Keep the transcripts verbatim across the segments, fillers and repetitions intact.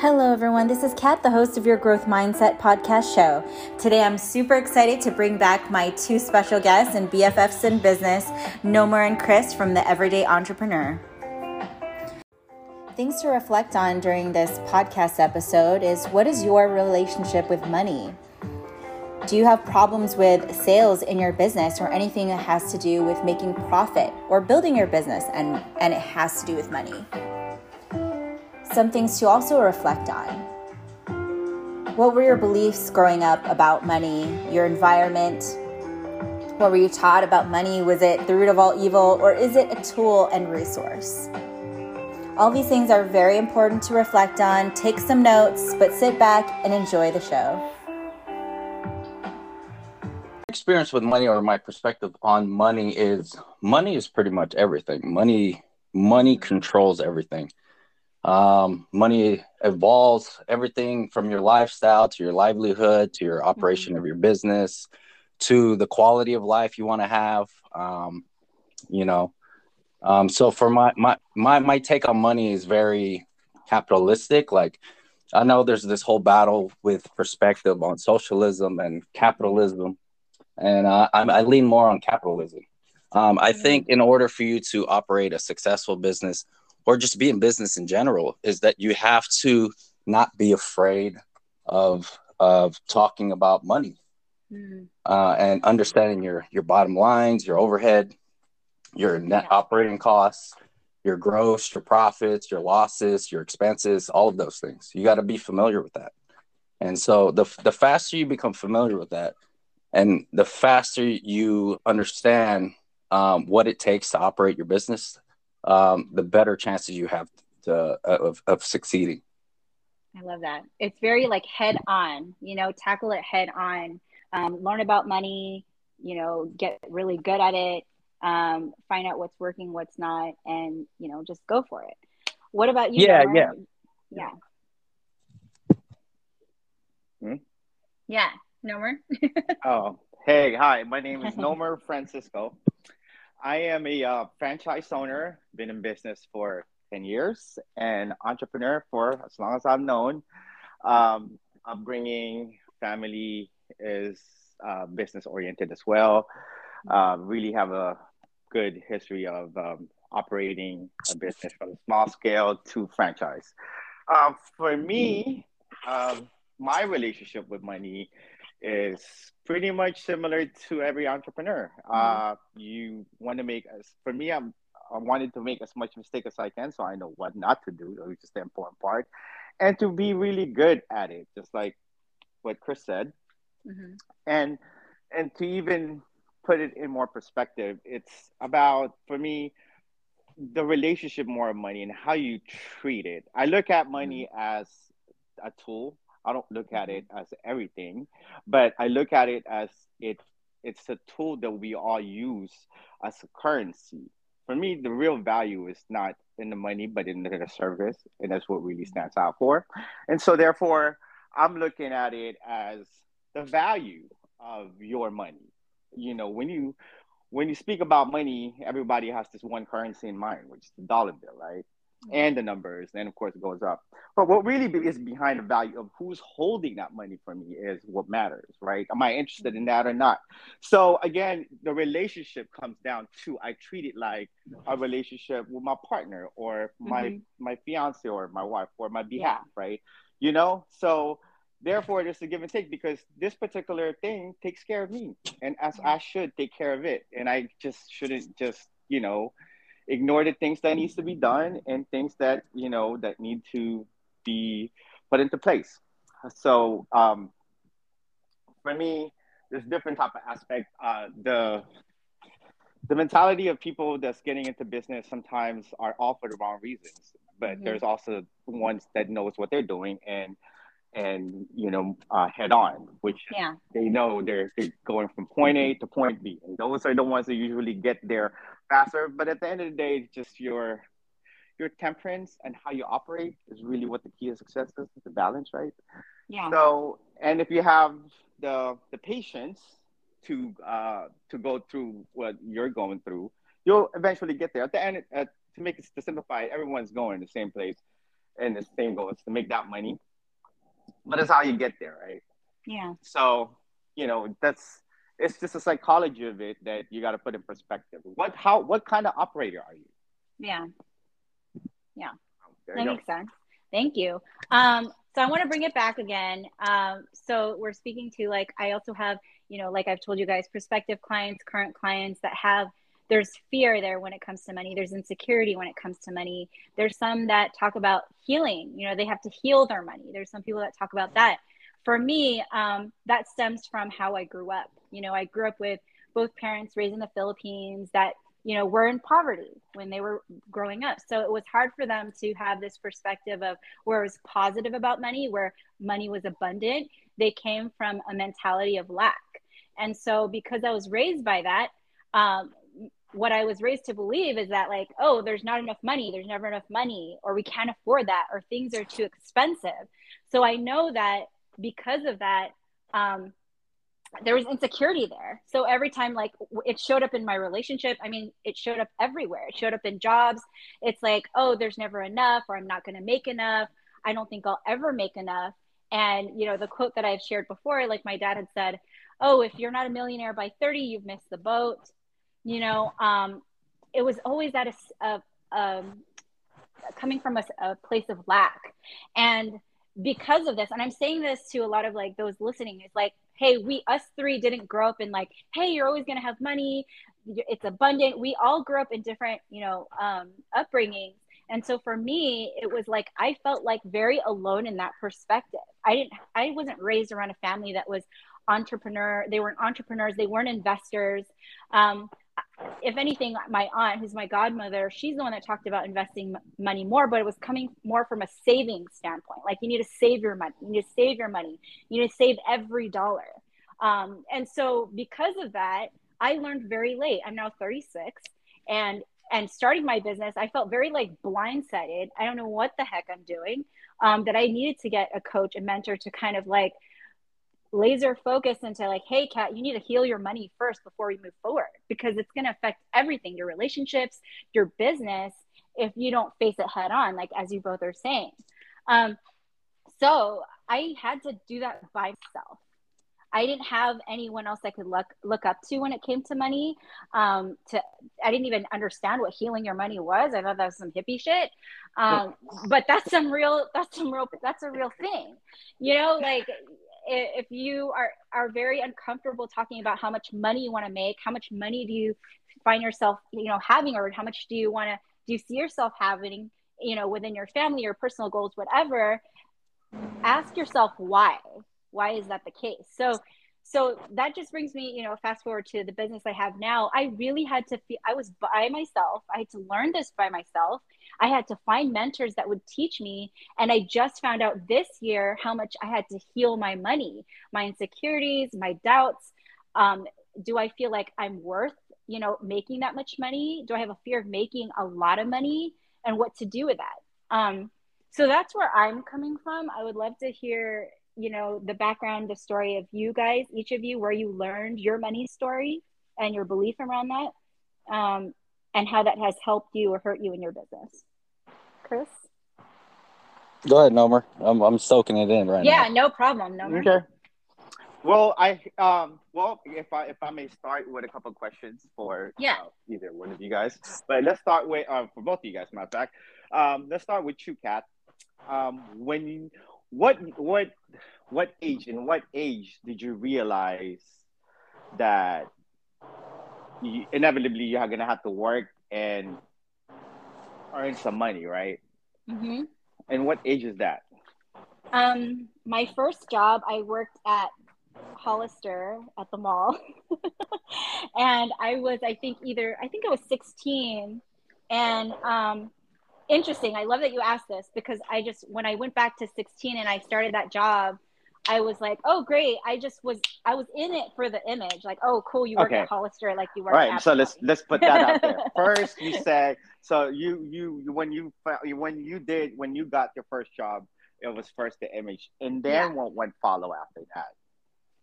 Hello everyone, this is Kat, the host of your Growth Mindset podcast show. Today I'm super excited to bring back my two special guests and B F Fs in business, Nomer and Chris from The Everyday Entrepreneur. Things to reflect on during this podcast episode is what is your relationship with money? Do you have problems with sales in your business or anything that has to do with making profit or building your business and, and it has to do with money? Some things to also reflect on. What were your beliefs growing up about money, your environment? What were you taught about money? Was it the root of all evil, or is it a tool and resource? All these things are very important to reflect on. Take some notes, but sit back and enjoy the show. Experience with money, or my perspective on money, is money is pretty much everything. Money, money controls everything. Um, money evolves everything from your lifestyle to your livelihood, to your operation mm-hmm. of your business, to the quality of life you want to have. Um, you know, um, so for my, my, my, my take on money is very capitalistic. Like, I know there's this whole battle with perspective on socialism and capitalism, and uh, I, I lean more on capitalism. Um, I mm-hmm. think in order for you to operate a successful business, or just be in business in general, is that you have to not be afraid of of talking about money mm-hmm. uh, and understanding your your bottom lines, your overhead, your net yeah. operating costs, your gross, your profits, your losses, your expenses, all of those things. You got to be familiar with that. And so the the faster you become familiar with that, and the faster you understand um, what it takes to operate your business, um, the better chances you have to, of, of succeeding. I love that. It's very like head on, you know, tackle it head on, um, learn about money, you know, get really good at it, um, find out what's working, what's not, and, you know, just go for it. What about you? Yeah. Nomer? Yeah. Yeah. Hmm? Yeah. Nomer. Oh, hey, hi, my name is Nomer Francisco. I am a uh, franchise owner, been in business for ten years, and entrepreneur for as long as I've known. Um, upbringing, family is uh, business-oriented as well. Uh, really have a good history of um, operating a business from small scale to franchise. Uh, for me, uh, my relationship with money is pretty much similar to every entrepreneur. Uh, you want to make, for me, I'm, I wanted to make as much mistake as I can, so I know what not to do, which is the important part, and to be really good at it, just like what Chris said. Mm-hmm. And and to even put it in more perspective, it's about, for me, the relationship more of money and how you treat it. I look at money mm-hmm. as a tool. I don't look at it as everything, but I look at it as it it's a tool that we all use as a currency. For me, the real value is not in the money, but in the service, and that's what really stands out for. And so therefore, I'm looking at it as the value of your money. You know, when you when you speak about money, everybody has this one currency in mind, which is the dollar bill, right? And the numbers, and of course it goes up. But what really is behind the value of who's holding that money for me is what matters, right? Am I interested in that or not? So again, the relationship comes down to, I treat it like a relationship with my partner or my mm-hmm. my fiance or my wife or my behalf, yeah. right? You know, so therefore there's a give and take, because this particular thing takes care of me, and as I should take care of it, and I just shouldn't just, you know, ignore the things that needs to be done and things that, you know, that need to be put into place. So um, for me, there's different type of aspect. Uh, the the mentality of people that's getting into business sometimes are all for the wrong reasons, but mm-hmm. there's also ones that knows what they're doing and, and you know, uh, head on, which yeah. they know they're, they're going from point A to point B. And those are the ones that usually get there faster, but at the end of the day, it's just your your temperance and how you operate is really what the key to success is, the balance, right? Yeah. So, and if you have the the patience to uh, to go through what you're going through, you'll eventually get there. At the end, uh, to make it to simplify, everyone's going the same place. and the same goal is to make that money. But it's how you get there, right? Yeah. So, you know, that's, it's just a psychology of it that you got to put in perspective. What, how, what kind of operator are you? Yeah. Yeah. There that makes sense. Thank you. Um, so I want to bring it back again. Um, so we're speaking to, like, I also have, you know, like I've told you guys, prospective clients, current clients that have, there's fear there when it comes to money. There's insecurity when it comes to money. There's some that talk about healing, you know, they have to heal their money. There's some people that talk about that. For me, um, that stems from how I grew up. You know, I grew up with both parents raised in the Philippines that, you know, were in poverty when they were growing up. So it was hard for them to have this perspective of where it was positive about money, where money was abundant. They came from a mentality of lack. And so because I was raised by that, um, what I was raised to believe is that, like, oh, there's not enough money, there's never enough money, or we can't afford that, or things are too expensive. So I know that because of that, um, there was insecurity there. So every time, like, it showed up in my relationship. I mean, it showed up everywhere. It showed up in jobs. It's like, oh, there's never enough, or I'm not going to make enough. I don't think I'll ever make enough. And, you know, the quote that I've shared before, like my dad had said, oh, if you're not a millionaire by thirty, you've missed the boat. You know, um, it was always that a, a, a, coming from a, a place of lack. And because of this, and I'm saying this to a lot of, like, those listening, it's like, hey, we, us three didn't grow up in, like, hey, you're always going to have money, it's abundant. We all grew up in different, you know, um, upbringings. And so for me, it was like, I felt like very alone in that perspective. I didn't, I wasn't raised around a family that was entrepreneur. They weren't entrepreneurs. They weren't investors. Um, if anything, my aunt, who's my godmother, she's the one that talked about investing money more, but it was coming more from a saving standpoint. Like, you need to save your money. You need to save your money. You need to save every dollar. Um, and so because of that, I learned very late. I'm now thirty-six, and, and starting my business, I felt very, like, blindsided. I don't know what the heck I'm doing, um, that I needed to get a coach, a mentor to kind of, like, laser focus into, like, hey, Kat, you need to heal your money first before we move forward, because it's going to affect everything, your relationships, your business, if you don't face it head on, like, as you both are saying. Um, so I had to do that by myself. I didn't have anyone else I could look, look up to when it came to money. Um, to, I didn't even understand what healing your money was. I thought that was some hippie shit. Um, but that's some real, that's some real, that's a real thing, you know, like, if you are, are very uncomfortable talking about how much money you want to make, how much money do you find yourself, you know, having, or how much do you want to, do you see yourself having, you know, within your family or personal goals, whatever, ask yourself why. Why is that the case? So, so that just brings me, you know, fast forward to the business I have now. I really had to feel, I was by myself. I had to learn this by myself. I had to find mentors that would teach me. And I just found out this year how much I had to heal my money, my insecurities, my doubts. Um, do I feel like I'm worth, you know, making that much money? Do I have a fear of making a lot of money, and what to do with that? Um, so that's where I'm coming from. I would love to hear, you know, the background, the story of you guys, each of you, where you learned your money story and your belief around that, um, and how that has helped you or hurt you in your business. Chris? Go ahead, Nomer. I'm I'm soaking it in right yeah, now. Yeah, no problem, Nomer. Okay. Well, I um, well, if I if I may start with a couple of questions for yeah. uh, either one of you guys, but let's start with uh, for both of you guys. Matter of fact, um, let's start with you, Kat. Um, when you, What what what age and what age did you realize that you, inevitably you're going to have to work and earn some money, right? Mm-hmm. And what age is that? Um, my first job, I worked at Hollister at the mall, and I was, I think either I think I was sixteen, and um. Interesting. I love that you asked this, because I just, when I went back to sixteen and I started that job, I was like, oh, great. I just was, I was in it for the image. Like, oh, cool. You work okay. at Hollister. Like you work right. at So let's, let's put that out there. First, you said, so you, you, when you, when you did, when you got your first job, it was first the image, and then yeah. what went follow after that?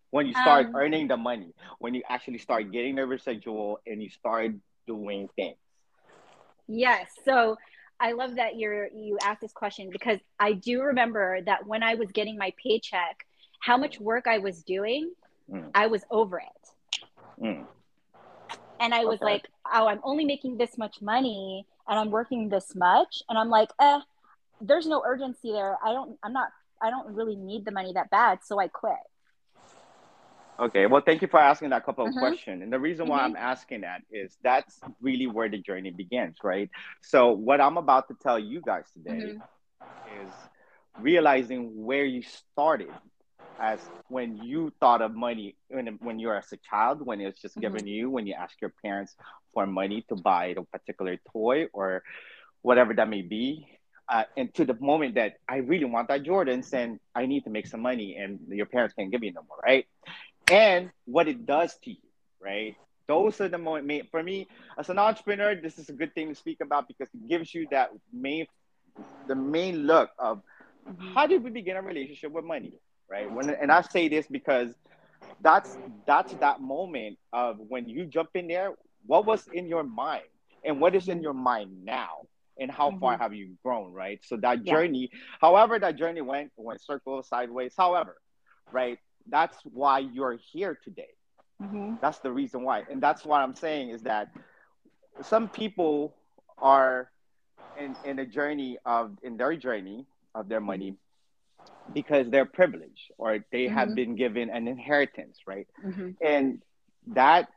When you start um, earning the money, when you actually start getting the residual and you start doing things. Yes. So I love that you're, you asked this question, because I do remember that when I was getting my paycheck, how much work I was doing, mm. I was over it. Mm. And I was okay. like, oh, I'm only making this much money and I'm working this much. And I'm like, eh, there's no urgency there. I don't, I'm not, I don't really need the money that bad. So I quit. Okay. Well, thank you for asking that couple mm-hmm. of questions. And the reason why mm-hmm. I'm asking that is that's really where the journey begins, right? So what I'm about to tell you guys today mm-hmm. is realizing where you started as when you thought of money, when, when you were as a child, when it's just mm-hmm. given you, when you ask your parents for money to buy a particular toy or whatever that may be. Uh, and to the moment that I really want that Jordans and I need to make some money and your parents can't give you no more, right? And what it does to you, right? Those are the moment, for me, as an entrepreneur, this is a good thing to speak about because it gives you that main, the main look of how did we begin a relationship with money, right? When, and I say this because that's, that's that moment of when you jump in there, what was in your mind and what is in your mind now? And how mm-hmm. far have you grown, right? So that yeah. journey, however that journey went, went circle, sideways, however, right? That's why you're here today. Mm-hmm. That's the reason why. And that's what I'm saying is that some people are in, in a journey of, in their journey of their money because they're privileged or they mm-hmm. have been given an inheritance, right? Mm-hmm. And that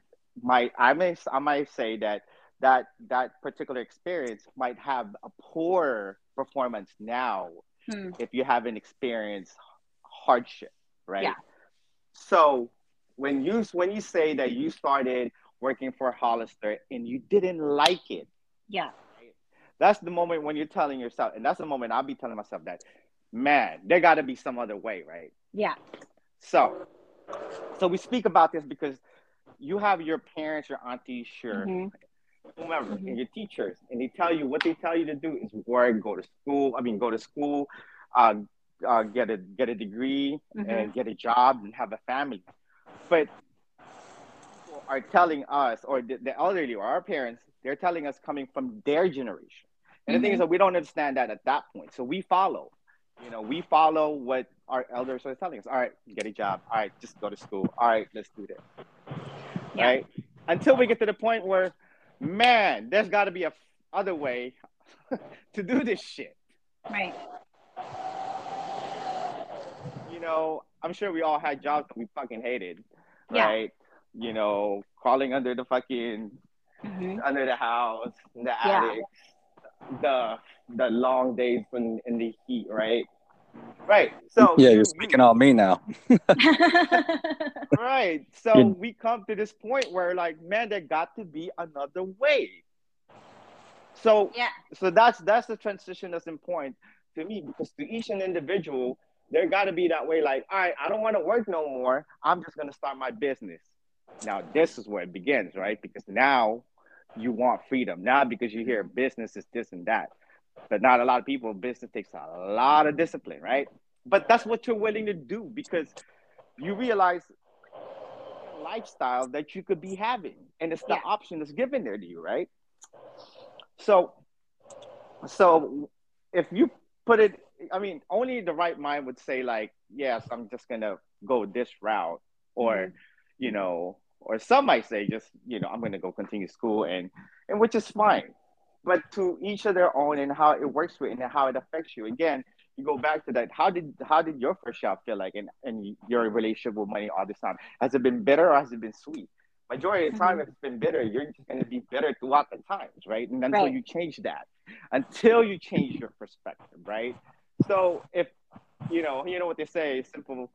might, I may, I might say that that that particular experience might have a poor performance now hmm. if you haven't experienced hardship, right? Yeah. So when you when you say that you started working for Hollister and you didn't like it, yeah, right? That's the moment when you're telling yourself, and that's the moment I'll be telling myself that, man, there got to be some other way, right? Yeah. So, so we speak about this because you have your parents, your aunties, sure. Mm-hmm. whomever, mm-hmm. and your teachers, and they tell you what they tell you to do is work, go to school. I mean, go to school, uh, uh, get a get a degree, mm-hmm. and get a job, and have a family. But people are telling us, or the, the elderly, or our parents, they're telling us coming from their generation. And mm-hmm. the thing is that we don't understand that at that point, so we follow. You know, we follow what our elders are telling us. All right, get a job. All right, just go to school. All right, let's do this. Yeah. Right? Until we get to the point where, man, there's got to be a other way to do this shit. Right. You know, I'm sure we all had jobs that we fucking hated, yeah. right? You know, crawling under the fucking, mm-hmm. under the house, the attic, yeah. the the long days in, in the heat, right? Right. So yeah, you're speaking on me now. Right. So we come to this point where, like, man, there got to be another way. So yeah. So that's that's the transition that's important to me, because to each an individual, there got to be that way. Like, all right, I don't want to work no more. I'm just gonna start my business. Now this is where it begins, right? Because now you want freedom. Now because you hear business is this and that. But not a lot of people, business takes a lot of discipline, right? But that's what you're willing to do because you realize the lifestyle that you could be having. And it's the yeah. option that's given there to you, right? So, so if you put it, I mean, only the right mind would say like, yes, I'm just going to go this route or, mm-hmm. you know, or some might say just, you know, I'm going to go continue school and, and which is fine. But to each of their own and how it works with and how it affects you. Again, you go back to that. How did how did your first job feel like and, and your relationship with money all this time? Has it been bitter or has it been sweet? Majority of the time, if it's been bitter, you're just going to be bitter throughout the times, right? And until right. you change that, until you change your perspective, right? So if, you know, you know what they say, simple,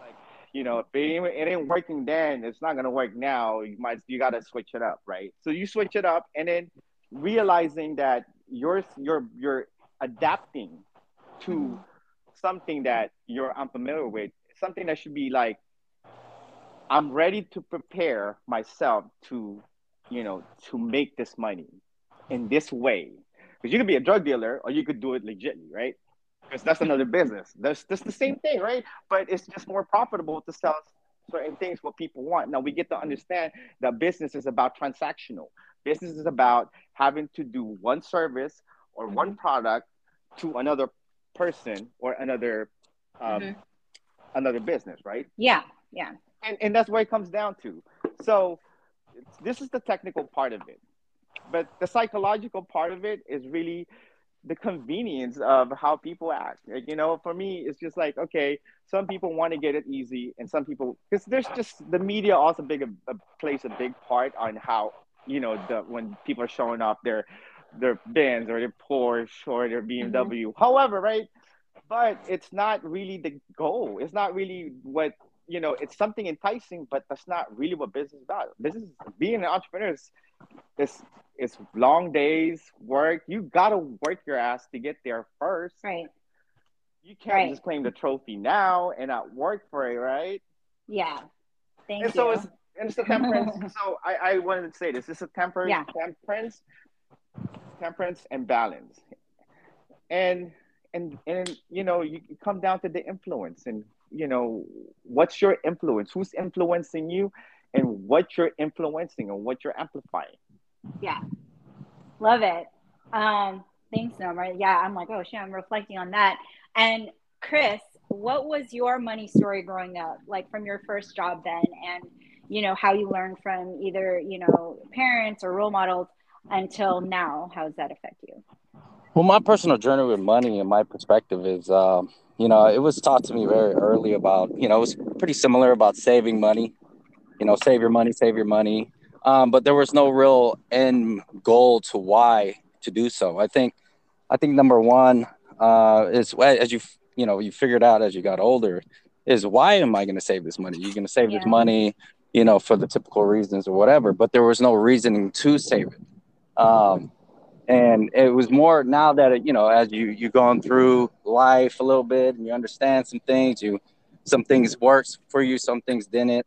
like, you know, if it ain't, it ain't working then, it's not going to work now. You might, you got to switch it up, right? So you switch it up and then, realizing that you're you're you're adapting to something that you're unfamiliar with, something that should be like, I'm ready to prepare myself to, you know, to make this money in this way. Because you could be a drug dealer or you could do it legitly, right? Because that's another business. That's that's the same thing, right? But it's just more profitable to sell certain things what people want. Now we get to understand that business is about transactional. Business is about having to do one service or mm-hmm. one product to another person or another um, mm-hmm. another business, right? Yeah, yeah. And, and that's where it comes down to. So this is the technical part of it. But the psychological part of it is really the convenience of how people act. Like, you know, for me, it's just like, okay, some people want to get it easy, and some people, because there's just the media also big a, a, plays a big part on how, you know, the, when people are showing off their their Benz or their Porsche or their B M W, mm-hmm. however, right? But it's not really the goal. It's not really what, you know, it's something enticing, but that's not really what business is about. Business, being an entrepreneur is, it's it's long days, work. You gotta work your ass to get there first. Right. You can't right. just claim the trophy now and not work for it, right? Yeah. Thank and you. So it's and it's a temperance. So I, I wanted to say this. It's a temperance, yeah. temperance, temperance and balance. And and and you know, you come down to the influence, and you know, what's your influence? Who's influencing you? And what you're influencing and what you're amplifying. Yeah. Love it. Um, thanks, Nomer. Yeah, I'm like, oh, shit, I'm reflecting on that. And Chris, what was your money story growing up, like from your first job then, and, you know, how you learned from either, you know, parents or role models until now? How does that affect you? Well, my personal journey with money and my perspective is, um, you know, it was taught to me very early about, you know, it was pretty similar about saving money. You know, save your money, save your money. Um, but there was no real end goal to why to do so. I think, I think number one uh, is as you, you know, you figured out as you got older is, why am I going to save this money? You're going to save yeah. this money, you know, for the typical reasons or whatever, but there was no reasoning to save it. Um, and it was more now that, it, you know, as you, you've gone through life a little bit and you understand some things, you, some things works for you, some things didn't.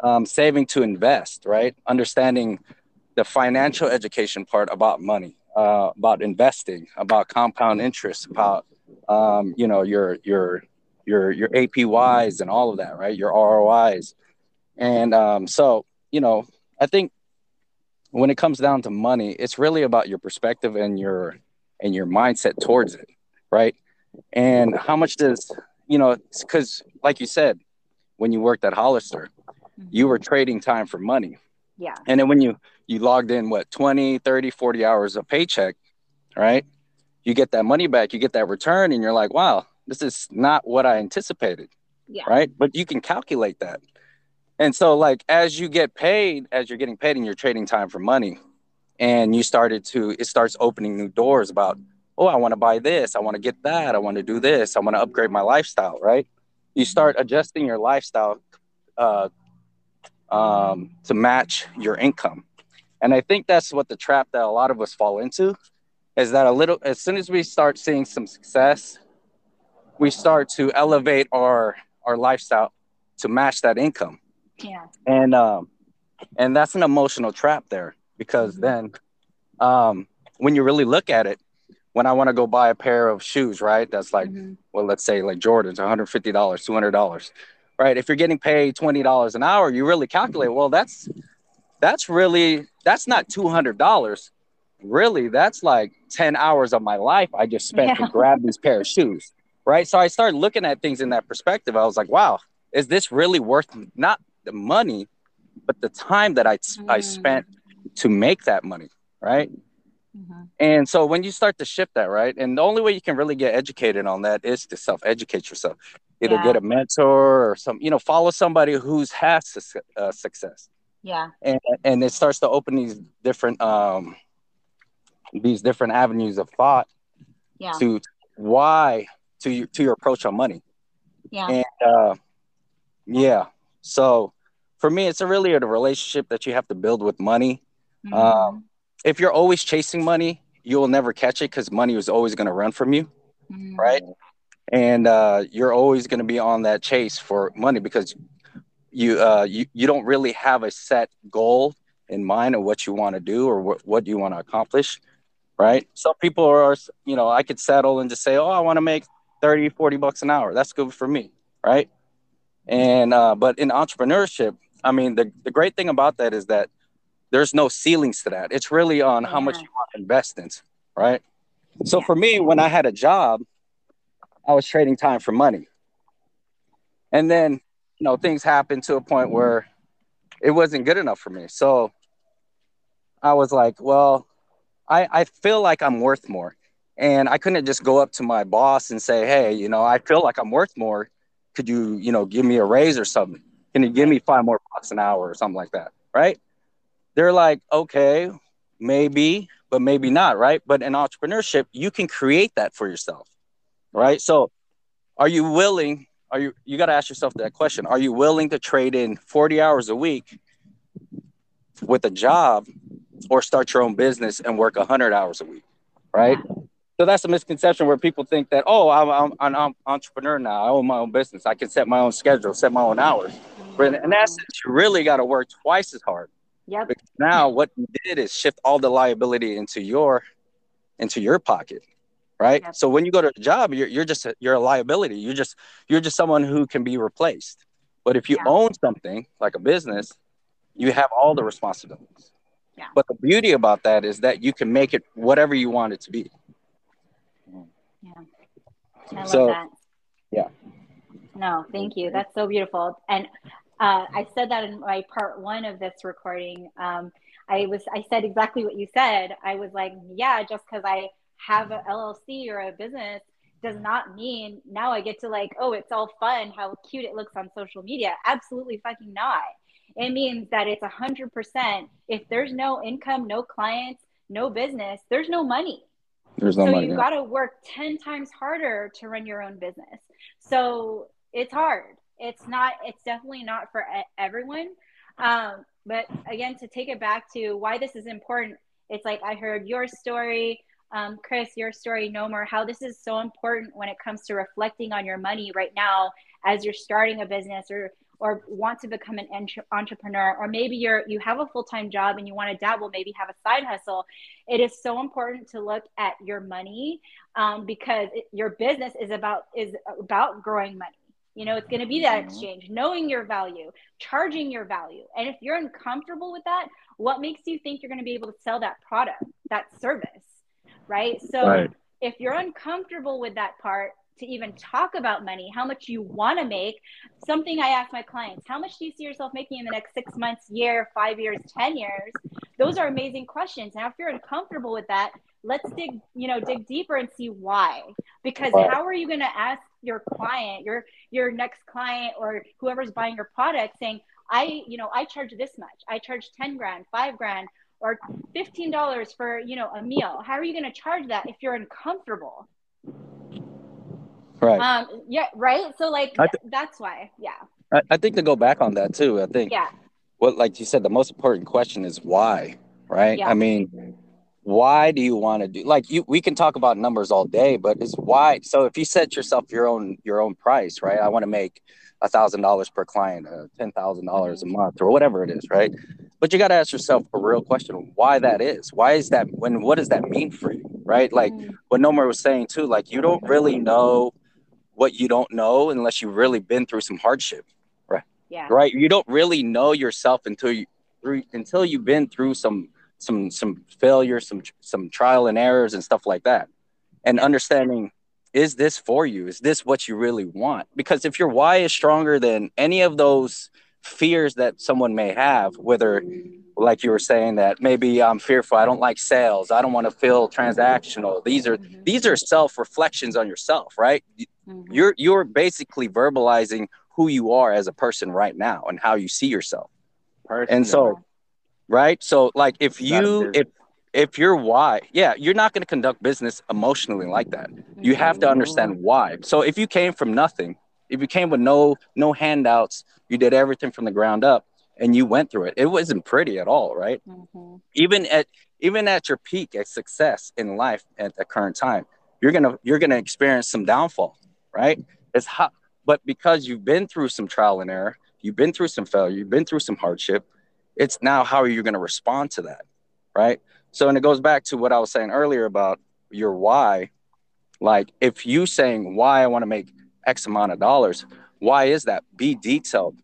Um, saving to invest, right? Understanding the financial education part about money, uh, about investing, about compound interest, about um, you know your your your your A P Ys and all of that, right? Your R O Is, and um, so you know, I think when it comes down to money, it's really about your perspective and your and your mindset towards it, right? And how much does you know? Because like you said, when you worked at Hollister, you were trading time for money. Yeah. And then when you, you logged in, what, twenty, thirty, forty hours of paycheck, right? You get that money back, you get that return, and you're like, wow, this is not what I anticipated. Yeah. Right. But you can calculate that. And so like, as you get paid, as you're getting paid and you're trading time for money, and you started to, it starts opening new doors about, oh, I want to buy this. I want to get that. I want to do this. I want to upgrade my lifestyle. Right. You start adjusting your lifestyle, uh, um, to match your income. And I think that's what the trap that a lot of us fall into is that a little, as soon as we start seeing some success, we start to elevate our, our lifestyle to match that income. Yeah. And, um, and that's an emotional trap there because then, um, when you really look at it, when I want to go buy a pair of shoes, right. That's like, mm-hmm. well, let's say like Jordan's one hundred fifty dollars, two hundred dollars. Right. If you're getting paid twenty dollars an hour, you really calculate, well, that's that's really that's not two hundred dollars. Really, that's like ten hours of my life I just spent yeah. to grab this pair of shoes. Right. So I started looking at things in that perspective. I was like, wow, is this really worth not the money, but the time that I, mm. I spent to make that money? Right. Mm-hmm. And so when you start to shift that, right, and the only way you can really get educated on that is to self-educate yourself. Either yeah. get a mentor or some, you know, follow somebody who's had su- uh, success. Yeah. And and it starts to open these different um these different avenues of thought yeah. to why to your, to your approach on money. Yeah. And uh, yeah. So for me, it's a really a relationship that you have to build with money. Mm-hmm. Um, if you're always chasing money, you will never catch it because money is always going to run from you, mm-hmm. right? And uh, you're always going to be on that chase for money because you, uh, you you don't really have a set goal in mind of what you want to do or wh- what you want to accomplish, right? Some people are, you know, I could settle and just say, oh, I want to make thirty, forty bucks an hour. That's good for me, right? And uh, but in entrepreneurship, I mean, the, the great thing about that is that there's no ceilings to that. It's really on how much you want to invest in, right? So for me, when I had a job, I was trading time for money. And then, you know, things happened to a point where it wasn't good enough for me. So I was like, well, I, I feel like I'm worth more. And I couldn't just go up to my boss and say, hey, you know, I feel like I'm worth more. Could you, you know, give me a raise or something? Can you give me five more bucks an hour or something like that? Right. They're like, okay, maybe, but maybe not. Right. But in entrepreneurship, you can create that for yourself. Right. So are you willing? Are you, you got to ask yourself that question. Are you willing to trade in forty hours a week with a job or start your own business and work one hundred hours a week? Right. So that's a misconception where people think that, oh, I'm, I'm, I'm an entrepreneur now. I own my own business. I can set my own schedule, set my own hours. But in essence, you really got to work twice as hard. Yep. Because now what you did is shift all the liability into your into your pocket, right? Yep. So when you go to a job, you're you're just a, you're a liability. You're just you're just someone who can be replaced. But if you yeah. own something like a business, you have all the responsibilities. Yeah. But the beauty about that is that you can make it whatever you want it to be. Yeah, I love so, that. Yeah. No, thank you. That's so beautiful. And uh, I said that in my part one of this recording. Um, I was I said exactly what you said. I was like, yeah, just because I have an L L C or a business does not mean now I get to like, oh, it's all fun, how cute it looks on social media. Absolutely fucking not. It means that it's one hundred percent. If there's no income, no clients, no business, there's no money. There's no so money, you yeah. got to work ten times harder to run your own business. So it's hard. It's not, it's definitely not for everyone. Um, but again, to take it back to why this is important, it's like, I heard your story, um, Chris, your story, Nomer, how this is so important when it comes to reflecting on your money right now, as you're starting a business or, or want to become an entre- entrepreneur, or maybe you're, you have a full-time job and you want to dabble, maybe have a side hustle. It is so important to look at your money um, because it, your business is about, is about growing money. You know, it's going to be that exchange, knowing your value, charging your value. And if you're uncomfortable with that, what makes you think you're going to be able to sell that product, that service, right? So right. if you're uncomfortable with that part, to even talk about money, how much you want to make. Something I ask my clients, how much do you see yourself making in the next six months, year, five years, ten years? Those are amazing questions. Now, if you're uncomfortable with that, let's dig, you know, dig deeper and see why, because wow. how are you going to ask your client, your, your next client or whoever's buying your product saying, I, you know, I charge this much, I charge ten grand, five grand, or fifteen dollars for, you know, a meal. How are you going to charge that if you're uncomfortable? Right. Um, yeah. Right. So like, th- that's why. Yeah. I, I think to go back on that too, I think, yeah. what, like you said, the most important question is why, right? Yeah. I mean, why do you want to do, like you, we can talk about numbers all day, but it's why. So if you set yourself your own, your own price, right? I want to make a thousand dollars per client, uh, ten thousand dollars mm-hmm. a month or whatever it is. Right. But you got to ask yourself a real question, why that is, why is that when, what does that mean for you? Right. Like mm-hmm. what Nomer was saying too, like you don't really know what you don't know unless you've really been through some hardship, right? Yeah. Right. You don't really know yourself until you through, until you've been through some some some failure, some some trial and errors and stuff like that. And understanding, is this for you? Is this what you really want? Because if your why is stronger than any of those fears that someone may have, whether like you were saying that maybe I'm fearful, I don't like sales, I don't want to feel transactional. These are mm-hmm. these are self-reflections on yourself, right? Mm-hmm. You're you're basically verbalizing who you are as a person right now and how you see yourself. Person. And so, right? So like if you if if your why, yeah, you're not going to conduct business emotionally like that. Mm-hmm. You have to understand why. So if you came from nothing, if you came with no no handouts, you did everything from the ground up, and you went through it. It wasn't pretty at all, right? Mm-hmm. Even at even at your peak at success in life at the current time, you're gonna you're gonna experience some downfall, right? It's hot, but because you've been through some trial and error, you've been through some failure, you've been through some hardship. It's now how are you gonna respond to that, right? So, and it goes back to what I was saying earlier about your why. Like, if you saying why I want to make X amount of dollars, why is that? Be detailed,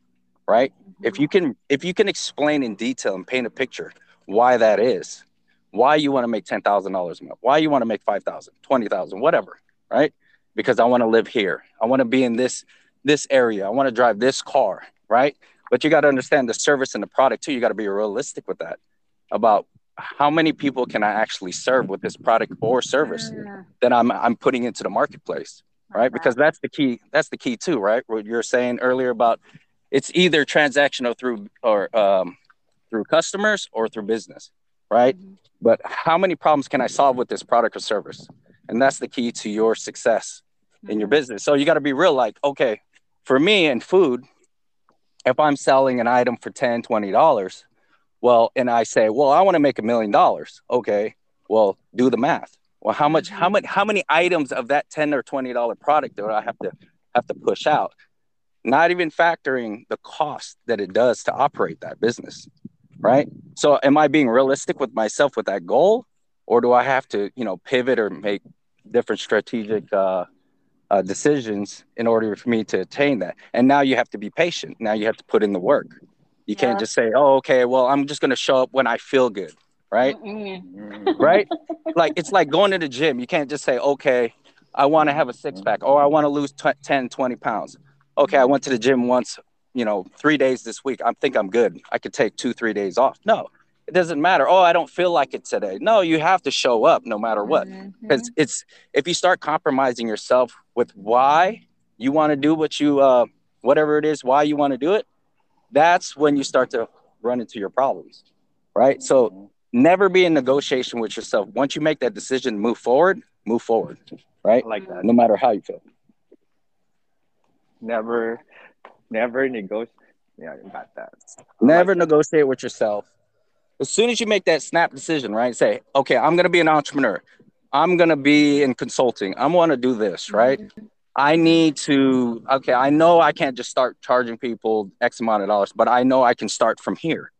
right? If you can, if you can explain in detail and paint a picture, why that is, why you want to make ten thousand dollars a month, why you want to make five thousand, twenty thousand, whatever, right? Because I want to live here. I want to be in this, this area. I want to drive this car, right? But you got to understand the service and the product too. You got to be realistic with that about how many people can I actually serve with this product or service yeah. that I'm, I'm putting into the marketplace, right? Okay. Because that's the key. That's the key too, right? What you were saying earlier about it's either transactional through or um, through customers or through business, right? Mm-hmm. But how many problems can I solve with this product or service? And that's the key to your success mm-hmm. in your business. So you got to be real, like, okay, for me in food, if I'm selling an item for ten dollars, twenty dollars, well, and I say, well, I want to make a million dollars. Okay, well, do the math. Well, how much, how much, how many items of that ten or twenty dollars product do I have to have to push out? Not even factoring the cost that it does to operate that business, right? So am I being realistic with myself with that goal? Or do I have to, you know, pivot or make different strategic uh, uh, decisions in order for me to attain that? And now you have to be patient. Now you have to put in the work. You yeah. can't just say, oh, okay, well, I'm just going to show up when I feel good, right? Right? Like, it's like going to the gym. You can't just say, okay, I want to have a six pack. Oh, I want to lose t- ten, twenty pounds. Okay, I went to the gym once, you know, three days this week. I think I'm good. I could take two, three days off. No, it doesn't matter. Oh, I don't feel like it today. No, you have to show up no matter what. Because mm-hmm. it's, if you start compromising yourself with why you want to do what you, uh, whatever it is, why you want to do it, that's when you start to run into your problems, right? So never be in negotiation with yourself. Once you make that decision, move forward, move forward, right? I like that. No matter how you feel. Never, never negotiate. Yeah, I got that. Never like negotiate that. With yourself. As soon as you make that snap decision, right? Say, okay, I'm going to be an entrepreneur. I'm going to be in consulting. I want to do this, right? Mm-hmm. I need to, okay, I know I can't just start charging people X amount of dollars, but I know I can start from here.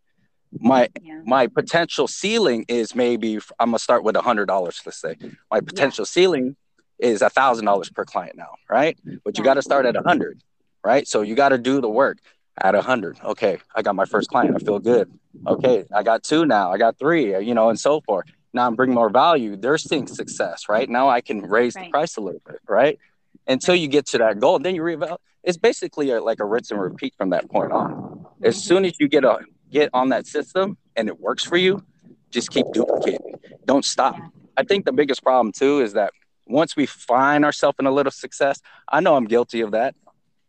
My yeah. my potential ceiling is maybe, I'm going to start with one hundred dollars, let's say. My potential yeah. ceiling is one thousand dollars per client now, right? But you got to start at one hundred, right? So you got to do the work at one hundred. Okay, I got my first client. I feel good. Okay, I got two now. I got three, you know, and so forth. Now I'm bringing more value. They're seeing success, right? Now I can raise right. the price a little bit, right? Until you get to that goal, then you reevaluate. It's basically a, like a rinse and repeat from that point on. As soon as you get a, get on that system and it works for you, just keep duplicating. Don't stop. Yeah. I think the biggest problem too is that once we find ourselves in a little success, I know I'm guilty of that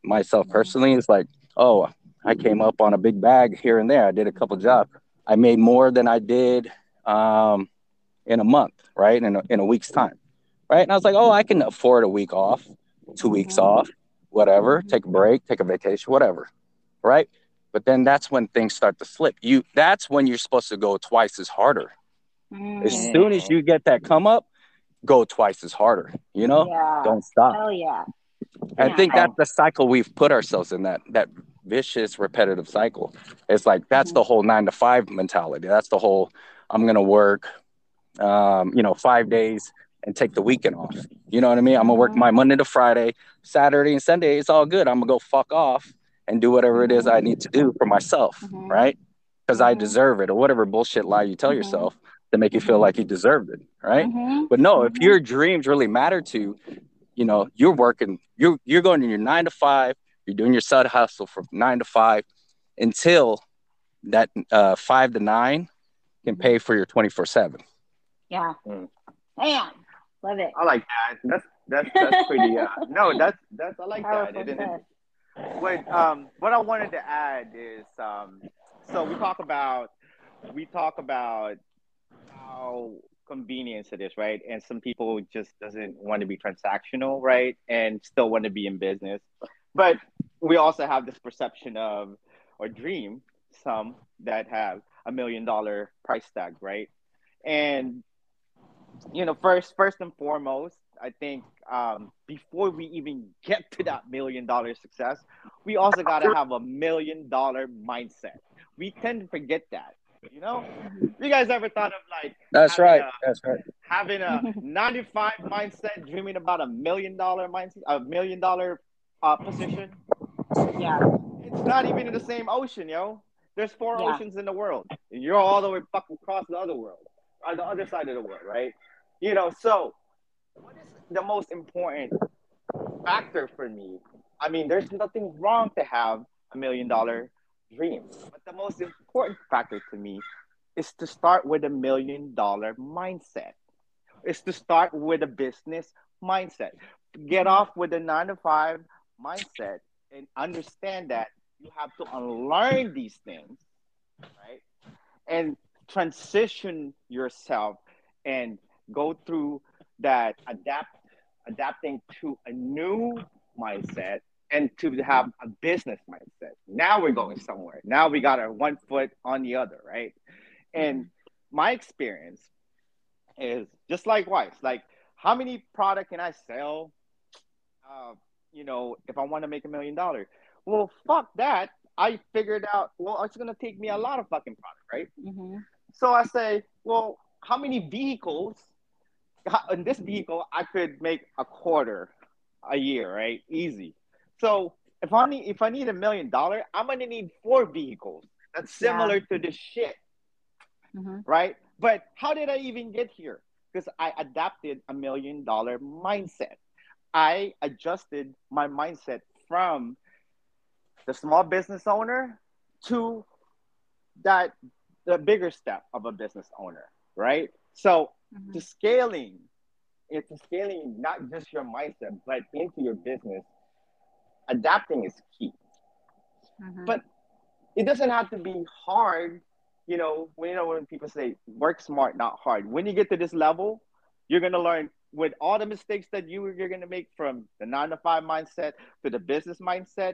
myself personally. It's like, oh, I came up on a big bag here and there. I did a couple jobs. I made more than I did um, in a month, right? In a, in a week's time, right? And I was like, oh, I can afford a week off, two weeks off, whatever. Take a break, take a vacation, whatever, right? But then that's when things start to slip. You, that's when you're supposed to go twice as harder. As soon as you get that come up, go twice as harder, you know, yeah. don't stop. Oh yeah. I yeah. think that's the cycle we've put ourselves in, that, that vicious repetitive cycle. It's like, that's mm-hmm. the whole nine to five mentality. That's the whole, I'm going to work, um, you know, five days and take the weekend off. You know what I mean? I'm gonna work mm-hmm. my Monday to Friday, Saturday and Sunday. It's all good. I'm gonna go fuck off and do whatever it is I need to do for myself. Mm-hmm. Right. Cause mm-hmm. I deserve it, or whatever bullshit lie you tell mm-hmm. yourself to make you feel like you deserved it, right? Mm-hmm. But no, if your dreams really matter to you, you know, you're working, you're, you're going in your nine to five, you're doing your side hustle from nine to five until that uh, five to nine can pay for your twenty-four seven. Yeah. Mm. Damn, love it. I like that. That's, that's, that's pretty, uh, no, that's, that's, I like powerful that. It, it, what, um, what I wanted to add is, um, so we talk about, we talk about, how convenience it is, right? And some people just doesn't want to be transactional, right? And still want to be in business. But we also have this perception of, or dream, some that have a million dollar price tag, right? And, you know, first first and foremost, I think um, before we even get to that million dollar success, we also got to have a million dollar mindset. We tend to forget that. You know, you guys ever thought of like that's right, a, that's right, having a ninety-five mindset, dreaming about a million dollar mindset, a million dollar uh, position? Yeah, it's not even in the same ocean, yo. There's four yeah. oceans in the world, and you're all the way fucking across the other world, on the other side of the world, right? You know, so what is the most important factor for me? I mean, there's nothing wrong to have a million dollar dream, but the most important factor to me is to start with a million dollar mindset. It's to start with a business mindset. Get off with a nine to five mindset and understand that you have to unlearn these things, right? And transition yourself and go through that adapt, adapting to a new mindset and to have a business mindset. Now we're going somewhere. Now we got our one foot on the other, right? And my experience is just likewise. Like, how many product can I sell, uh, you know, if I want to make a million dollars? Well, fuck that. I figured out, well, it's going to take me a lot of fucking product, right? Mm-hmm. So I say, well, how many vehicles, in this vehicle, I could make a quarter a year, right? Easy. So if I need, if I need a million dollars, I'm going to need four vehicles. That's similar yeah. to this shit, mm-hmm. right? But how did I even get here? Because I adapted a million dollar mindset. I adjusted my mindset from the small business owner to that the bigger step of a business owner, right? So mm-hmm. to scaling, it's scaling not just your mindset, but into your business. Adapting is key. Mm-hmm. But it doesn't have to be hard. You know, when, you know, when people say work smart, not hard. When you get to this level, you're going to learn with all the mistakes that you, you're going to make from the nine to five mindset to the business mindset,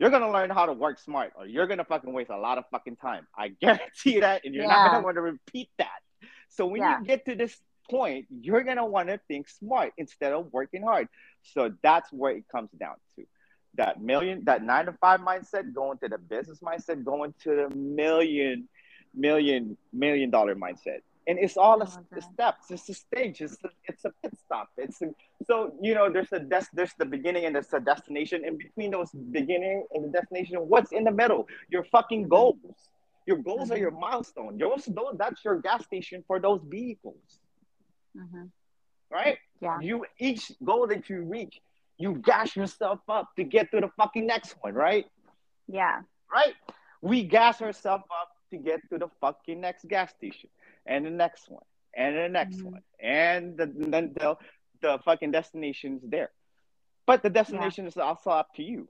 you're going to learn how to work smart, or you're going to fucking waste a lot of fucking time. I guarantee that. And you're yeah. not going to want to repeat that. So when yeah. you get to this point, you're going to want to think smart instead of working hard. So that's where it comes down to. That million, that nine to five mindset, going to the business mindset, going to the million million million dollar mindset, and it's all a, a steps, it's a stage, it's a, it's a pit stop, it's a, so you know there's a des- there's the beginning and there's a destination, and between those beginning and the destination, what's in the middle? Your fucking goals. Your goals mm-hmm. are your milestone. Those, those that's your gas station for those vehicles, mm-hmm. right? Yeah. You each goal that you reach, you gas yourself up to get to the fucking next one, right? Yeah. Right. We gas ourselves up to get to the fucking next gas station, and the next one, and the next mm-hmm. one, and then the, the fucking destination's there. But the destination yeah. is also up to you,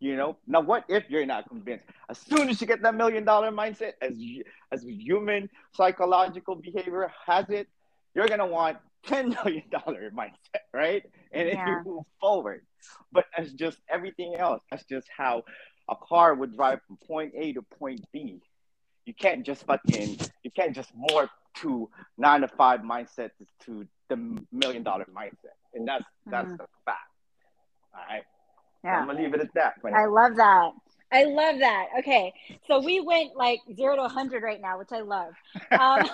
you know. Now, what if you're not convinced? As soon as you get that million dollar mindset, as as human psychological behavior has it, you're gonna want ten million dollar mindset, right? And yeah. if you move forward, but that's just everything else. That's just how a car would drive from point A to point B. You can't just fucking, you can't just morph to nine to five mindset to the million dollar mindset. And that's, that's mm-hmm. the fact. All right. Yeah. So I'm going to leave it at that. I love that. I love that. Okay. So we went like zero to a hundred right now, which I love. Um,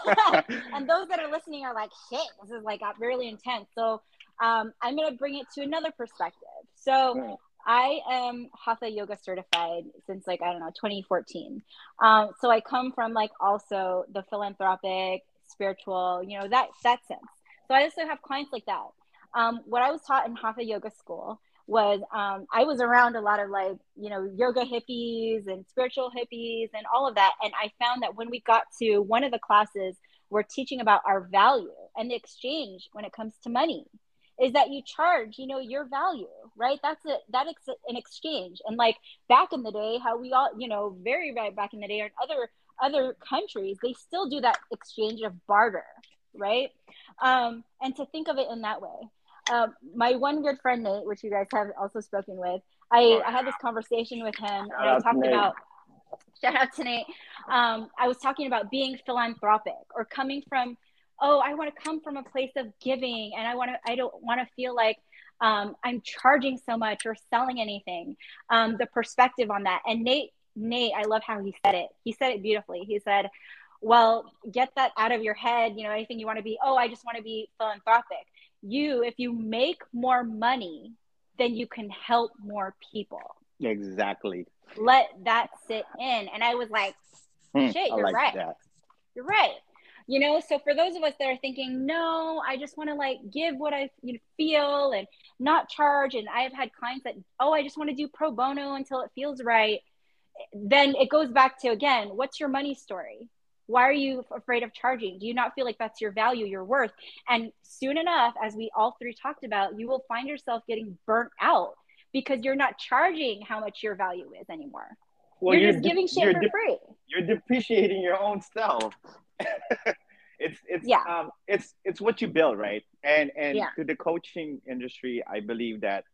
and those that are listening are like, shit, this is like got really intense. So um, I'm going to bring it to another perspective. So mm. I am Hatha Yoga certified since like, I don't know, twenty fourteen. Um, so I come from like also the philanthropic, spiritual, you know, that, that sense. So I also have clients like that. Um, what I was taught in Hatha Yoga school was um, I was around a lot of like, you know, yoga hippies and spiritual hippies and all of that. And I found that when we got to one of the classes, we're teaching about our value and the exchange when it comes to money. Is that you charge, you know, your value, right? That's a, that ex- an exchange. And like back in the day, how we all, you know, very right back in the day, or in other other countries, they still do that exchange of barter, right? Um, and to think of it in that way. Um, my one good friend, Nate, which you guys have also spoken with, I, I had this conversation with him and I talked about, shout out to Nate. Um, I was talking about being philanthropic or coming from, oh, I want to come from a place of giving, and I want to. I don't want to feel like um, I'm charging so much or selling anything. Um, the perspective on that, and Nate, Nate, I love how he said it. He said it beautifully. He said, "Well, get that out of your head. You know, anything you want to be. Oh, I just want to be philanthropic. You, if you make more money, then you can help more people." Exactly. Let that sit in. And I was like, shit, mm, you're like right. That. You're right. You know, so for those of us that are thinking, no, I just want to like give what I you know, feel and not charge. And I have had clients that, oh, I just want to do pro bono until it feels right. Then it goes back to, again, what's your money story? Why are you afraid of charging? Do you not feel like that's your value, your worth? And soon enough, as we all three talked about, you will find yourself getting burnt out because you're not charging how much your value is anymore. Well, you're, you're just de- giving shit for de- free. You're depreciating your own self. it's it's yeah. um it's it's what you build, right? And and yeah. to the coaching industry, I believe that,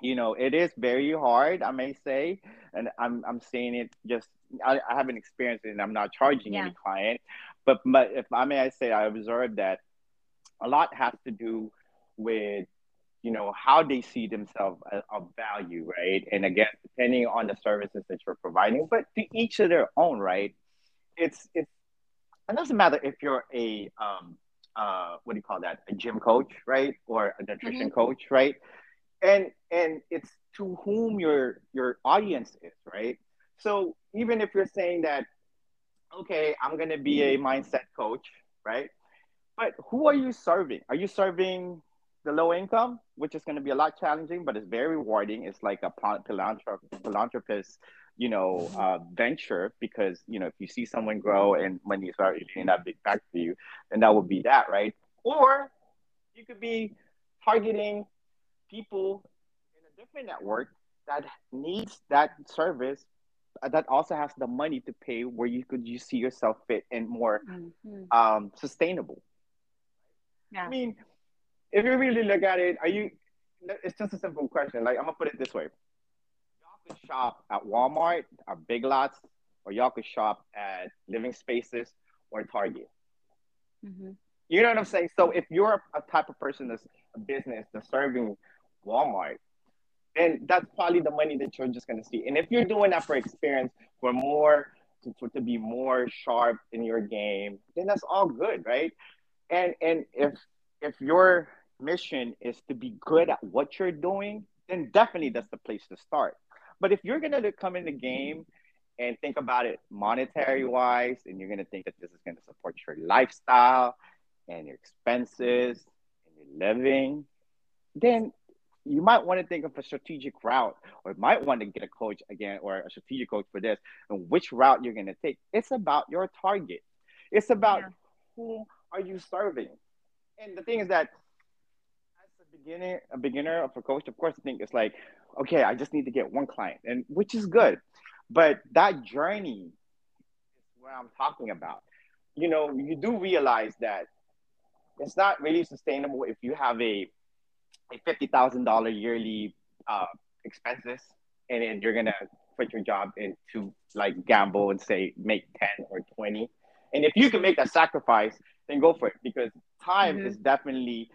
you know, it is very hard, I may say, and I'm I'm saying it just I, I haven't experienced it, and I'm not charging yeah. any client, but but if I may I say, I observed that a lot has to do with, you know, how they see themselves of value, right? And again, depending on the services that you're providing, but to each of their own, right? It's it's it doesn't matter if you're a um uh what do you call that a gym coach, right, or a nutrition mm-hmm. coach, right? And and it's to whom your your audience is, right? So even if you're saying that, okay, I'm going to be a mindset coach, right? But who are you serving? Are you serving the low income, which is going to be a lot challenging, but it's very rewarding. It's like a philanthropist, you know, uh, venture, because, you know, if you see someone grow and when you start eating that big back to you, then that would be that, right? Or you could be targeting people in a different network that needs that service, that also has the money to pay, where you could you see yourself fit and more mm-hmm. um, sustainable. Yeah. I mean, if you really look at it, are you? It's just a simple question. Like, I'm gonna put it this way: y'all could shop at Walmart, or Big Lots, or y'all could shop at Living Spaces or Target. Mm-hmm. You know what I'm saying? So if you're a type of person that's a business that's serving Walmart, and that's probably the money that you're just going to see. And if you're doing that for experience, for more, to, for, to be more sharp in your game, then that's all good, right? And and if if your mission is to be good at what you're doing, then definitely that's the place to start. But if you're going to come in the game and think about it monetary-wise, and you're going to think that this is going to support your lifestyle and your expenses and your living, then you might want to think of a strategic route, or you might want to get a coach again, or a strategic coach for this, and which route you're going to take. It's about your target. It's about yeah. who are you serving. And the thing is that as a beginner, a beginner of a coach, of course, I think it's like, okay, I just need to get one client, and which is good. But that journey is what I'm talking about. You know, you do realize that it's not really sustainable if you have a a fifty thousand dollars yearly uh, expenses, and then you're going to quit your job and to like gamble and say, make ten or twenty. And if you can make that sacrifice, then go for it, because time mm-hmm. is definitely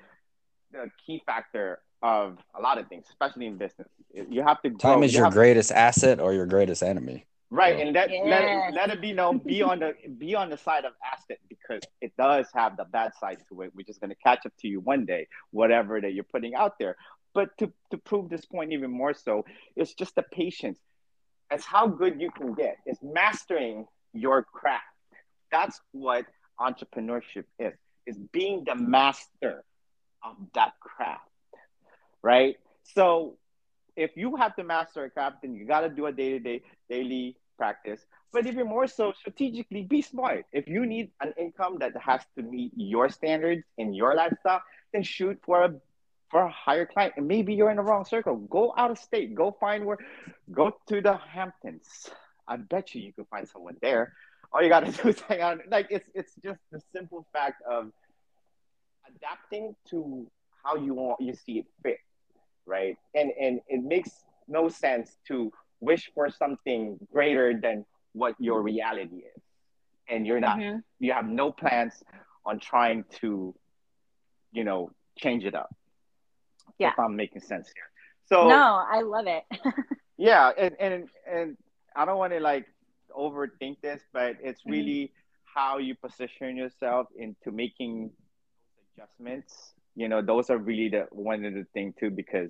the key factor of a lot of things, especially in business. You have to grow. Time is you your greatest to... asset or your greatest enemy. Right. So. And let, yeah. let, it, let it be known, be on the, be on the side of asset, because it does have the bad side to it, which is going to catch up to you one day, whatever that you're putting out there. But to, to prove this point even more so, it's just the patience. It's how good you can get. It's mastering your craft. That's what entrepreneurship is, is being the master of that craft, right? So if you have to master a craft, then you got to do a day-to-day, daily practice. But even more so, strategically, be smart. If you need an income that has to meet your standards in your lifestyle, then shoot for a for a higher client. And maybe you're in the wrong circle. Go out of state. Go find where. Go to the Hamptons. I bet you you can find someone there. All you got to do is hang out. Like, it's it's just the simple fact of adapting to how you want you see it fit, right? And and it makes no sense to wish for something greater than what your reality is, and you're not mm-hmm. you have no plans on trying to, you know, change it up. Yeah, if I'm making sense here. So no, I love it. yeah, and and and I don't want to like overthink this, but it's really mm-hmm. how you position yourself into making adjustments. You know, those are really the one of the thing too, because,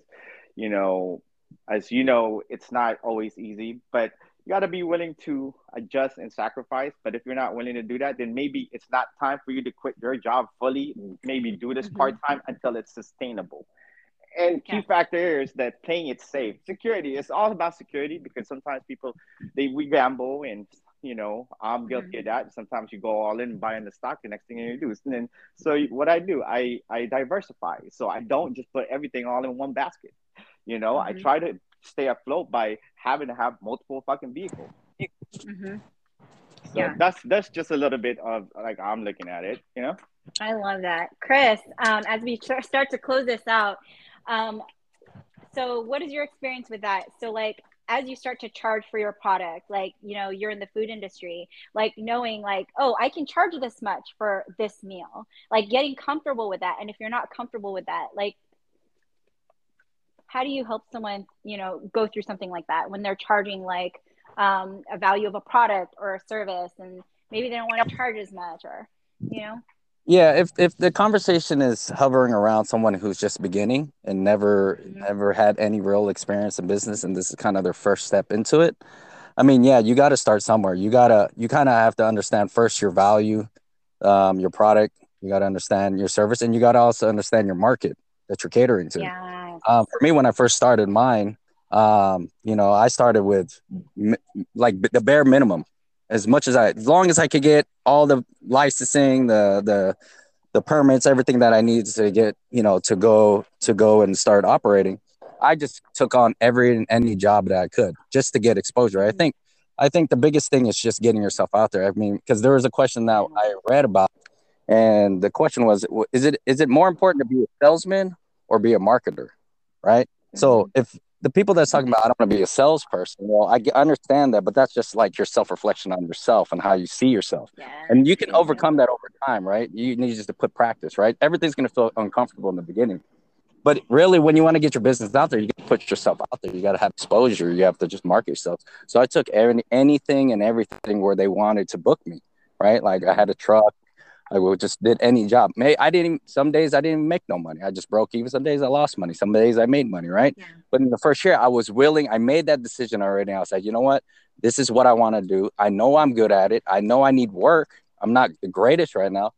you know, as you know, it's not always easy, but you got to be willing to adjust and sacrifice. But if you're not willing to do that, then maybe it's not time for you to quit your job fully. Maybe do this mm-hmm. part-time until it's sustainable. And key yeah. factor here is that playing it safe. Security, it's all about security, because sometimes people, they we gamble, and, you know, I'm guilty mm-hmm. of that. Sometimes you go all in and buy in the stock, the next thing you do is, and then, so what I do, I, I diversify. So I don't just put everything all in one basket. You know, mm-hmm. I try to stay afloat by having to have multiple fucking vehicles. Mm-hmm. So yeah. that's, that's just a little bit of like, I'm looking at it, you know? I love that. Chris, um, as we tr- start to close this out, um, so what is your experience with that? So like, as you start to charge for your product, like, you know, you're in the food industry, like knowing like, oh, I can charge this much for this meal, like getting comfortable with that. And if you're not comfortable with that, like, how do you help someone, you know, go through something like that when they're charging like um, a value of a product or a service, and maybe they don't want to charge as much, or, you know? Yeah, if if the conversation is hovering around someone who's just beginning and never mm-hmm. never had any real experience in business, and this is kind of their first step into it, I mean, yeah, you got to start somewhere. You gotta you kind of have to understand first your value, um, your product. You got to understand your service, and you got to also understand your market that you're catering to. Yeah. Um, for me, when I first started mine, um, you know, I started with mi- like the bare minimum. As much as I, as long as I could get all the licensing, the the the permits, everything that I needed to get, you know, to go to go and start operating, I just took on every and any job that I could just to get exposure. I think I think the biggest thing is just getting yourself out there. I mean, because there was a question that I read about, and the question was, is it is it more important to be a salesman or be a marketer, right? So if the people that's talking about, I don't want to be a salesperson. Well, I understand that, but that's just like your self-reflection on yourself and how you see yourself. Yeah. And you can overcome that over time, right? You need just to put practice, right? Everything's going to feel uncomfortable in the beginning. But really, when you want to get your business out there, you got to put yourself out there. You got to have exposure. You have to just market yourself. So I took any, anything and everything where they wanted to book me, right? Like I had a truck. I just did any job. May I didn't. Some days I didn't make no money. I just broke even. Some days I lost money. Some days I made money, right? Yeah. But in the first year, I was willing. I made that decision already. I was like, you know what? This is what I want to do. I know I'm good at it. I know I need work. I'm not the greatest right now,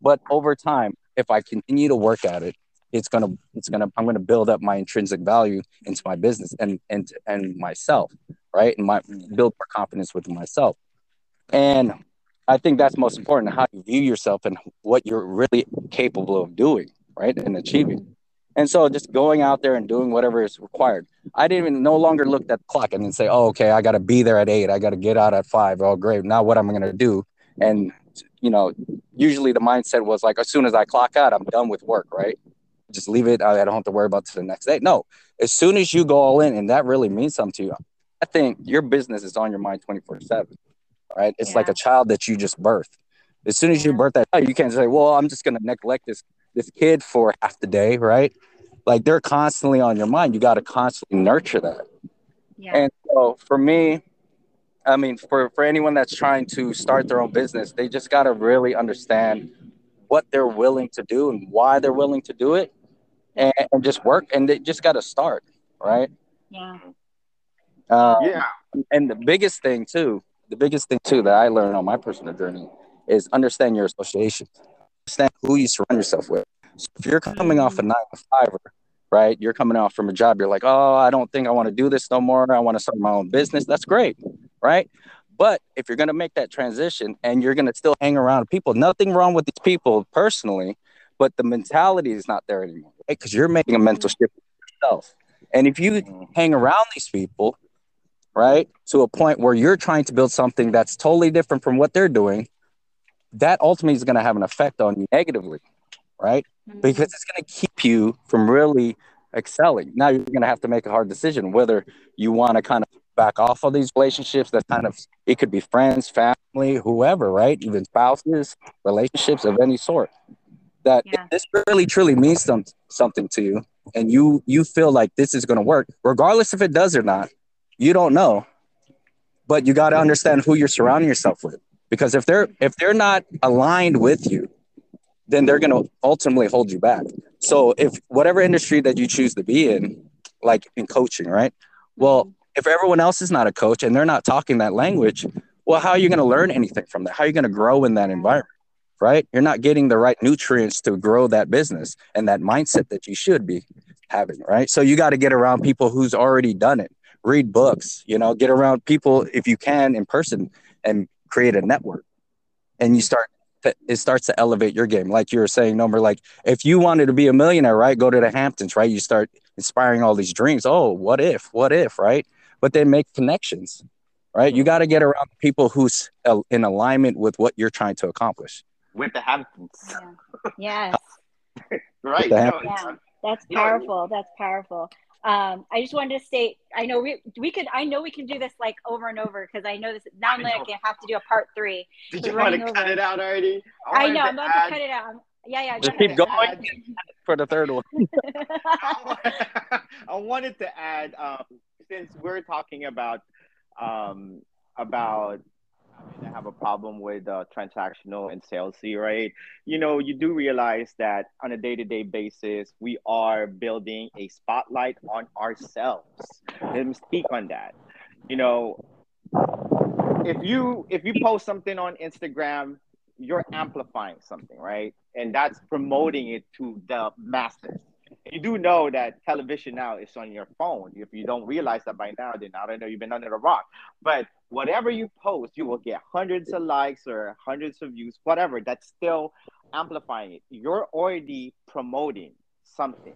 but over time, if I continue to work at it, it's gonna, it's gonna. I'm gonna build up my intrinsic value into my business and and and myself, right? And my build more confidence within myself. And I think that's most important, how you view yourself and what you're really capable of doing, right, and achieving. And so just going out there and doing whatever is required. I didn't even no longer look at the clock and then say, oh, okay, I got to be there at eight. I got to get out at five. Oh, great. Now what am I going to do? And, you know, usually the mindset was like, as soon as I clock out, I'm done with work, right? Just leave it. I don't have to worry about it the next day. No, as soon as you go all in, and that really means something to you, I think your business is on your mind twenty-four seven. Right. It's yeah. like a child that you just birthed. As soon as you birth that child, you can't say, well, I'm just going to neglect this this kid for half the day. Right. Like they're constantly on your mind. You got to constantly nurture that. Yeah. And so for me, I mean, for, for anyone that's trying to start their own business, they just got to really understand what they're willing to do and why they're willing to do it, and, and just work. And they just got to start. Right. Yeah. Um, yeah. And the biggest thing, too. The biggest thing, too, that I learned on my personal journey is understand your associations. Understand who you surround yourself with. So if you're coming off a nine to five, right, you're coming off from a job, you're like, oh, I don't think I want to do this no more. I want to start my own business. That's great, right? But if you're going to make that transition and you're going to still hang around people, nothing wrong with these people personally, but the mentality is not there anymore, right? Because you're making a mental shift yourself. And if you hang around these people, right, to a point where you're trying to build something that's totally different from what they're doing, that ultimately is going to have an effect on you negatively, right? Mm-hmm. Because it's going to keep you from really excelling. Now you're going to have to make a hard decision whether you want to kind of back off of these relationships that kind of, it could be friends, family, whoever, right? Even spouses, relationships of any sort. That yeah. if this really truly means some, something to you, and you you feel like this is going to work, regardless if it does or not, you don't know, but you got to understand who you're surrounding yourself with, because if they're if they're not aligned with you, then they're going to ultimately hold you back. So if whatever industry that you choose to be in, like in coaching, right? Well, if everyone else is not a coach and they're not talking that language, well, how are you going to learn anything from that? How are you going to grow in that environment, right? You're not getting the right nutrients to grow that business and that mindset that you should be having, right? So you got to get around people who's already done it. Read books, you know, get around people if you can in person and create a network. And you start, to, it starts to elevate your game. Like you were saying, Nomer, like if you wanted to be a millionaire, right, go to the Hamptons, right? You start inspiring all these dreams. Oh, what if, what if, right? But then make connections, right? You got to get around people who's in alignment with what you're trying to accomplish. With the Hamptons. Yeah. Yes. Right. The Hamptons. Yeah. That's powerful. That's powerful. Um, I just wanted to say, I know we, we could, I know we can do this like over and over because I know this, now I'm like, I have to do a part three. Did you want to over. cut it out already? I, I know, I'm going to cut it out. Yeah, yeah. Just keep going add. for the third one. I wanted to add, um, since we're talking about, um, about, I mean, I have a problem with uh, transactional and salesy, right? You know, you do realize that on a day-to-day basis, we are building a spotlight on ourselves. Let me speak on that. You know, if you if you post something on Instagram, you're amplifying something, right? And that's promoting it to the masses. You do know that television now is on your phone. If you don't realize that by now, then I don't know, you've been under a rock. But whatever you post, you will get hundreds of likes or hundreds of views, whatever. That's still amplifying it. You're already promoting something.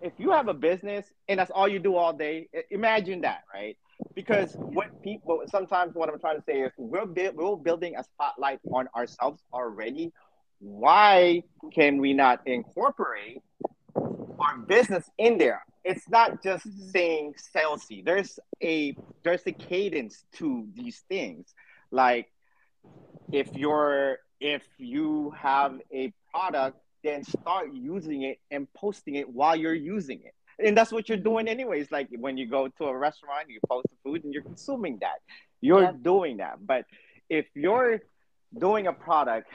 If you have a business and that's all you do all day, imagine that, right? Because what people, sometimes what I'm trying to say is we're, we're building a spotlight on ourselves already. Why can we not incorporate our business in there? It's not just saying salesy. There's a there's a cadence to these things. Like if you're if you have a product, then start using it and posting it while you're using it. And that's what you're doing anyways. Like when you go to a restaurant, you post the food and you're consuming that. You're yeah. doing that. But if you're doing a product,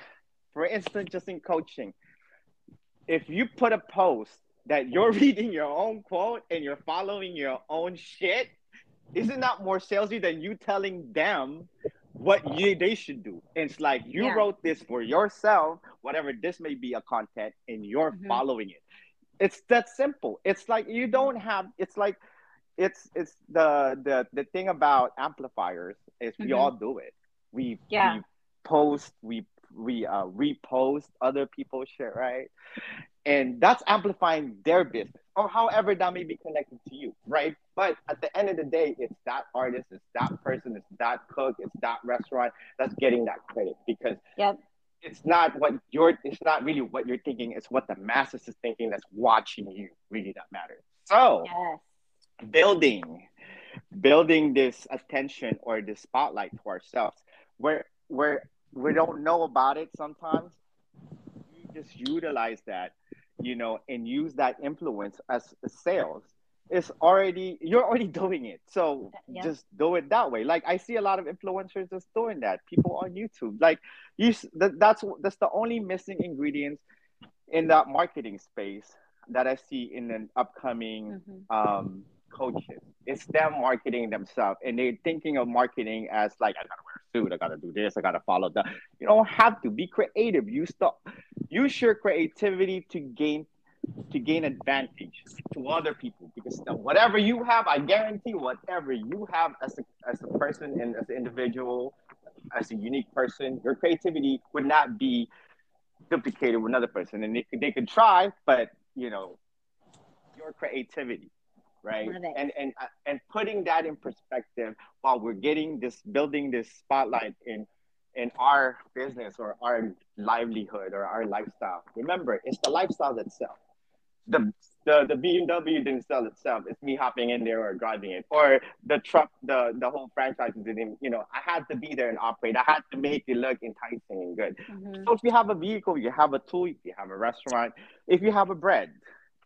for instance, just in coaching, if you put a post that you're reading your own quote and you're following your own shit, isn't that more salesy than you telling them what you, they should do? And it's like, you yeah. wrote this for yourself, whatever this may be a content, and you're mm-hmm. following it. It's that simple. It's like, you don't have, it's like, it's it's the the, the thing about amplifiers is mm-hmm. we all do it. We, yeah. we post, we we uh, repost other people's shit, right? And that's amplifying their business, or however that may be connected to you, right? But at the end of the day, it's that artist, it's that person, it's that cook, it's that restaurant that's getting that credit, because yep. it's not what you're, it's not really what you're thinking, it's what the masses is thinking that's watching you really that matters. So yes. building, building this attention or this spotlight to ourselves, where where we don't know about it sometimes, you just utilize that, you know, and use that influence as sales. It's already, you're already doing it. So yeah. just do it that way. Like I see a lot of influencers just doing that. People on YouTube, like you, that, that's, that's the only missing ingredients in that marketing space that I see in an upcoming mm-hmm. um, coaches. It's them marketing themselves. And they're thinking of marketing as like, I gotta wear a suit, I gotta do this, I gotta follow that. You don't have to be creative. You stop. Use your creativity to gain to gain advantage to other people, because whatever you have, I guarantee whatever you have as a, as a person and as an individual, as a unique person, your creativity would not be duplicated with another person. And they could, they could try, but you know, your creativity, right? And and and putting that in perspective while we're getting this, building this spotlight in. in our business or our livelihood or our lifestyle. Remember, it's the lifestyle that sells. The, the, the B M W didn't sell itself. It's me hopping in there or driving it. Or the truck, the, the whole franchise didn't, you know, I had to be there and operate. I had to make it look enticing and good. Mm-hmm. So if you have a vehicle, you have a tool, if you have a restaurant, if you have a bread,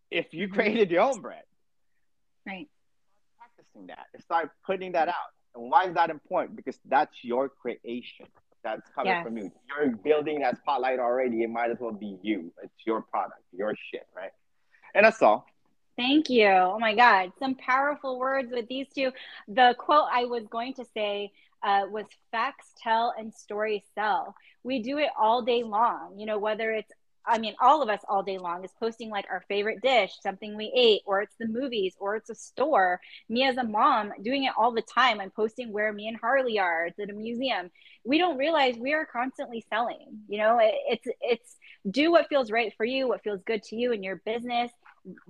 if you created your own bread. Right. Practicing that. Start putting that out. And why is that important? Because that's your creation. That's coming yes. from you. You're building that spotlight already. It might as well be you. It's your product, your shit, right? And that's all. Thank you. Oh my God. Some powerful words with these two. The quote I was going to say uh, was facts tell and stories sell. We do it all day long, you know, whether it's, I mean, all of us all day long is posting like our favorite dish, something we ate, or it's the movies, or it's a store. Me as a mom doing it all the time. I'm posting where me and Harley are. It's at a museum. We don't realize we are constantly selling, you know, it, it's, it's do what feels right for you, what feels good to you in your business.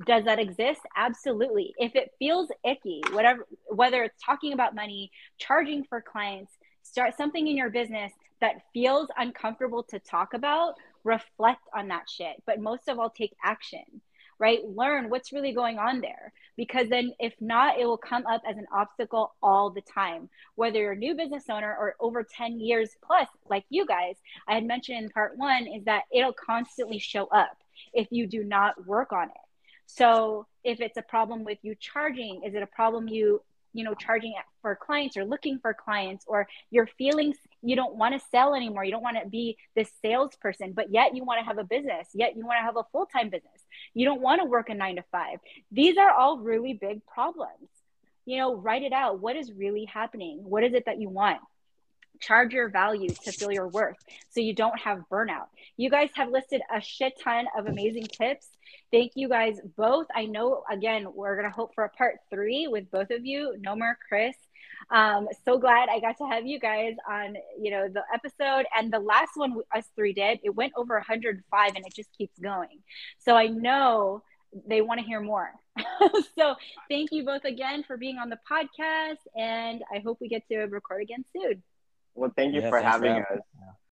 Does that exist? Absolutely. If it feels icky, whatever, whether it's talking about money, charging for clients, start something in your business that feels uncomfortable to talk about, reflect on that shit, but most of all, take action, right? Learn what's really going on there, because then if not, it will come up as an obstacle all the time, whether you're a new business owner or over ten years plus, like you guys, I had mentioned in part one, is that it'll constantly show up if you do not work on it. So if it's a problem with you charging, is it a problem you, you know, charging for clients or looking for clients, or your feelings, you don't want to sell anymore. You don't want to be this salesperson, but yet you want to have a business, yet you want to have a full-time business. You don't want to work a nine to five. These are all really big problems. You know, write it out. What is really happening? What is it that you want? Charge your value to feel your worth so you don't have burnout. You guys have listed a shit ton of amazing tips. Thank you guys both. I know, again, we're going to hope for a part three with both of you, Nomer, Chris. Um, so glad I got to have you guys on, you know, the episode. And the last one us three did, it went over one hundred five and it just keeps going. So I know they want to hear more. So thank you both again for being on the podcast. And I hope we get to record again soon. Well, thank you yeah, for having for us. Yeah.